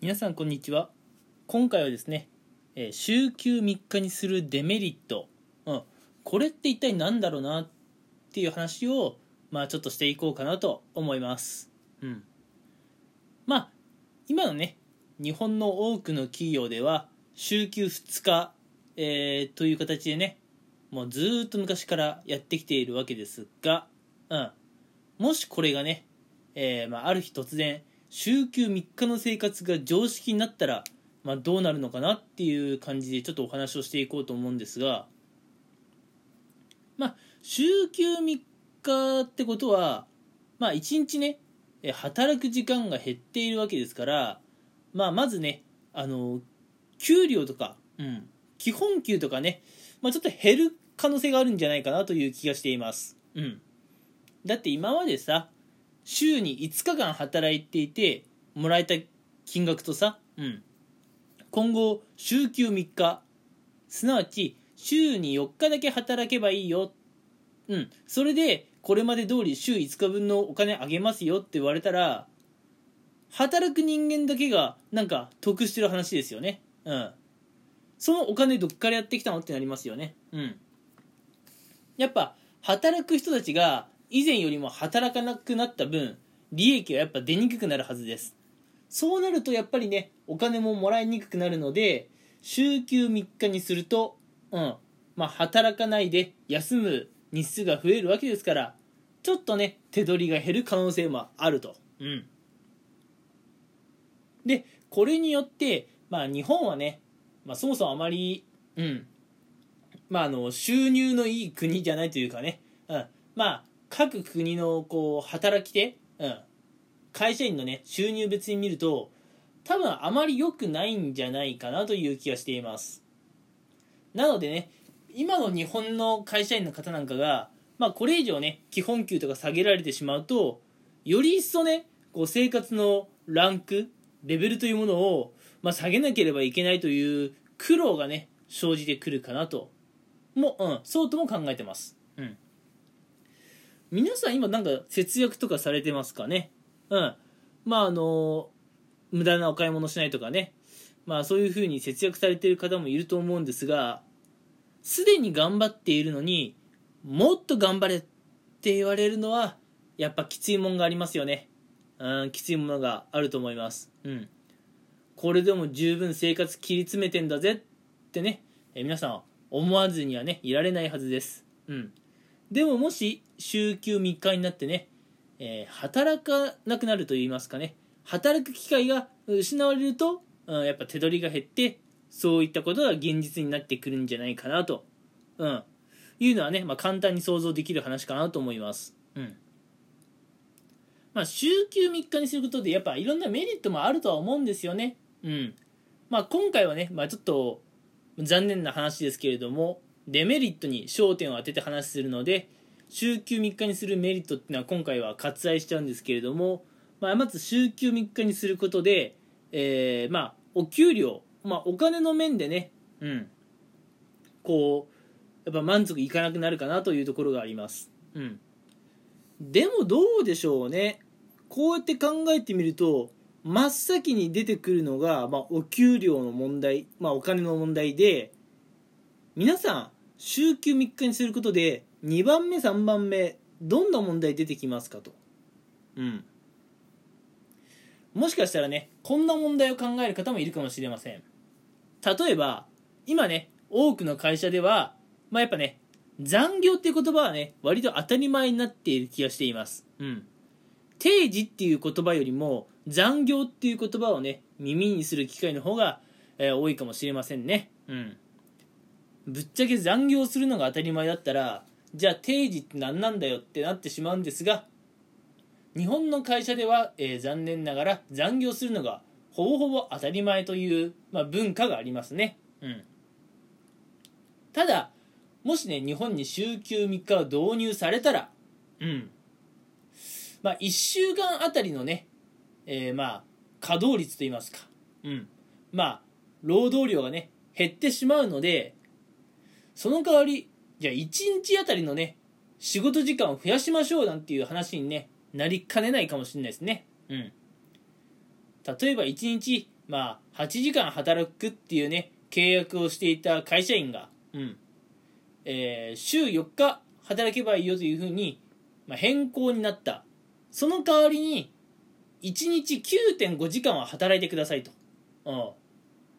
皆さんこんにちは。今回はですね、週休3日にするデメリット、これって一体何だろうなっていう話をちょっとしていこうかなと思います。今のね、日本の多くの企業では週休2日、という形でね、もうずっと昔からやってきているわけですが、もしこれがね、ある日突然週休3日の生活が常識になったら、どうなるのかなっていう感じでちょっとお話をしていこうと思うんですが、週休3日ってことは、1日ね働く時間が減っているわけですから、まずね給料とか、基本給とかね、ちょっと減る可能性があるんじゃないかなという気がしています。だって今までさ、週に5日間働いていてもらえた金額とさ、今後週休3日、すなわち週に4日だけ働けばいいよ。それでこれまで通り週5日分のお金あげますよって言われたら、働く人間だけがなんか得してる話ですよね。そのお金どっからやってきたのってなりますよね。やっぱ働く人たちが以前よりも働かなくなった分、利益はやっぱ出にくくなるはずです。そうなるとやっぱりね、お金ももらいにくくなるので、週休3日にすると、働かないで休む日数が増えるわけですから、ちょっとね、手取りが減る可能性もあると。で、これによって、日本はね、そもそもあまり、収入のいい国じゃないというかね、各国のこう働き手、会社員のね、収入別に見ると、多分あまり良くないんじゃないかなという気がしています。なのでね、今の日本の会社員の方なんかが、これ以上ね、基本給とか下げられてしまうと、より一層ね、こう生活のランク、レベルというものを、下げなければいけないという苦労がね、生じてくるかなと、そうとも考えてます。皆さん今なんか節約とかされてますかね。無駄なお買い物しないとかね。そういう風に節約されている方もいると思うんですが、すでに頑張っているのに、もっと頑張れって言われるのは、やっぱきついもんがありますよね。きついものがあると思います。これでも十分生活切り詰めてんだぜってね、皆さん思わずにはね、いられないはずです。でももし週休3日になってね、働かなくなるといいますかね、働く機会が失われると、やっぱ手取りが減って、そういったことが現実になってくるんじゃないかなと、いうのはね、簡単に想像できる話かなと思います。週休3日にすることで、やっぱいろんなメリットもあるとは思うんですよね。今回はね、ちょっと残念な話ですけれども、デメリットに焦点を当てて話するので、週休3日にするメリットっていうのは今回は割愛しちゃうんですけれども、まず週休3日にすることで、お給料、お金の面でね、こうやっぱ満足いかなくなるかなというところがあります。でもどうでしょうね。こうやって考えてみると、真っ先に出てくるのが、お給料の問題、お金の問題で、皆さん週休3日にすることで2番目3番目どんな問題出てきますかと、もしかしたらね、こんな問題を考える方もいるかもしれません。例えば今ね、多くの会社では、やっぱね、残業っていう言葉はね、割と当たり前になっている気がしています。定時っていう言葉よりも残業っていう言葉をね、耳にする機会の方が、多いかもしれませんね。ぶっちゃけ残業するのが当たり前だったら、じゃあ定時って何なんだよってなってしまうんですが、日本の会社では、残念ながら残業するのがほぼほぼ当たり前という、文化がありますね。ただもしね、日本に週休3日が導入されたら、1週間あたりのね、稼働率といいますか、労働量がね減ってしまうので、その代わり、じゃあ1日あたりのね、仕事時間を増やしましょうなんていう話に、ね、なりかねないかもしれないですね。例えば1日まあ、8時間働くっていうね、契約をしていた会社員が、週4日働けばいいよというふうに、変更になった。その代わりに、1日 9.5 時間は働いてくださいと。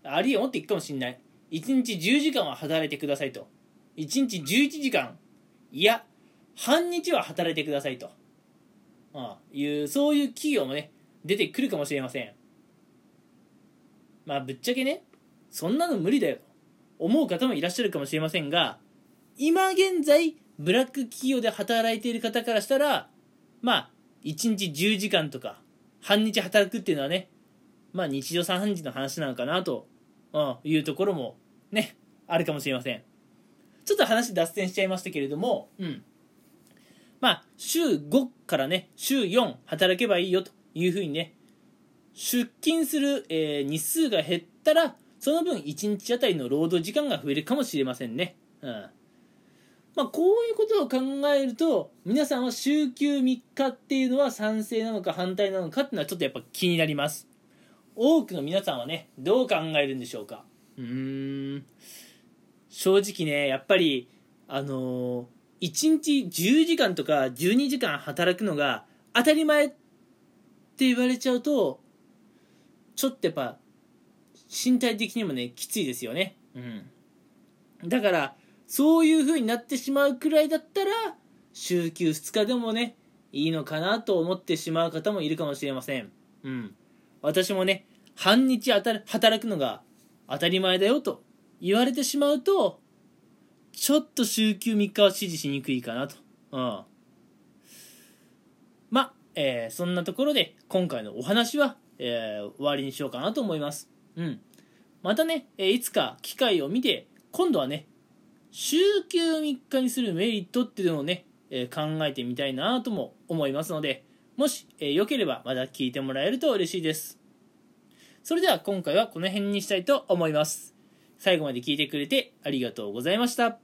あるいはもっといくかもしれない。1日10時間は働いてくださいと。1日11時間、いや、半日は働いてくださいと。そういう企業もね、出てくるかもしれません。まあ、ぶっちゃけね、そんなの無理だよと思う方もいらっしゃるかもしれませんが、今現在、ブラック企業で働いている方からしたら、1日10時間とか、半日働くっていうのはね、日常茶飯事の話なのかなというところもね、あるかもしれません。ちょっと話脱線しちゃいましたけれども、週5からね、週4働けばいいよというふうにね、出勤する、日数が減ったら、その分1日あたりの労働時間が増えるかもしれませんね。こういうことを考えると、皆さんは週休3日っていうのは賛成なのか反対なのかっていうのはちょっとやっぱ気になります。多くの皆さんはね、どう考えるんでしょうか。正直ね、やっぱり、1日10時間とか12時間働くのが当たり前って言われちゃうと、ちょっとやっぱ、身体的にもね、きついですよね。だから、そういう風になってしまうくらいだったら、週休2日でもね、いいのかなと思ってしまう方もいるかもしれません。私もね、半日働くのが当たり前だよと言われてしまうと、ちょっと週休3日は支持しにくいかなと。そんなところで今回のお話は、終わりにしようかなと思います。またね、いつか機会を見て、今度はね、週休3日にするメリットっていうのをね、考えてみたいなとも思いますので、もし、良ければまた聞いてもらえると嬉しいです。それでは今回はこの辺にしたいと思います。最後まで聞いてくれてありがとうございました。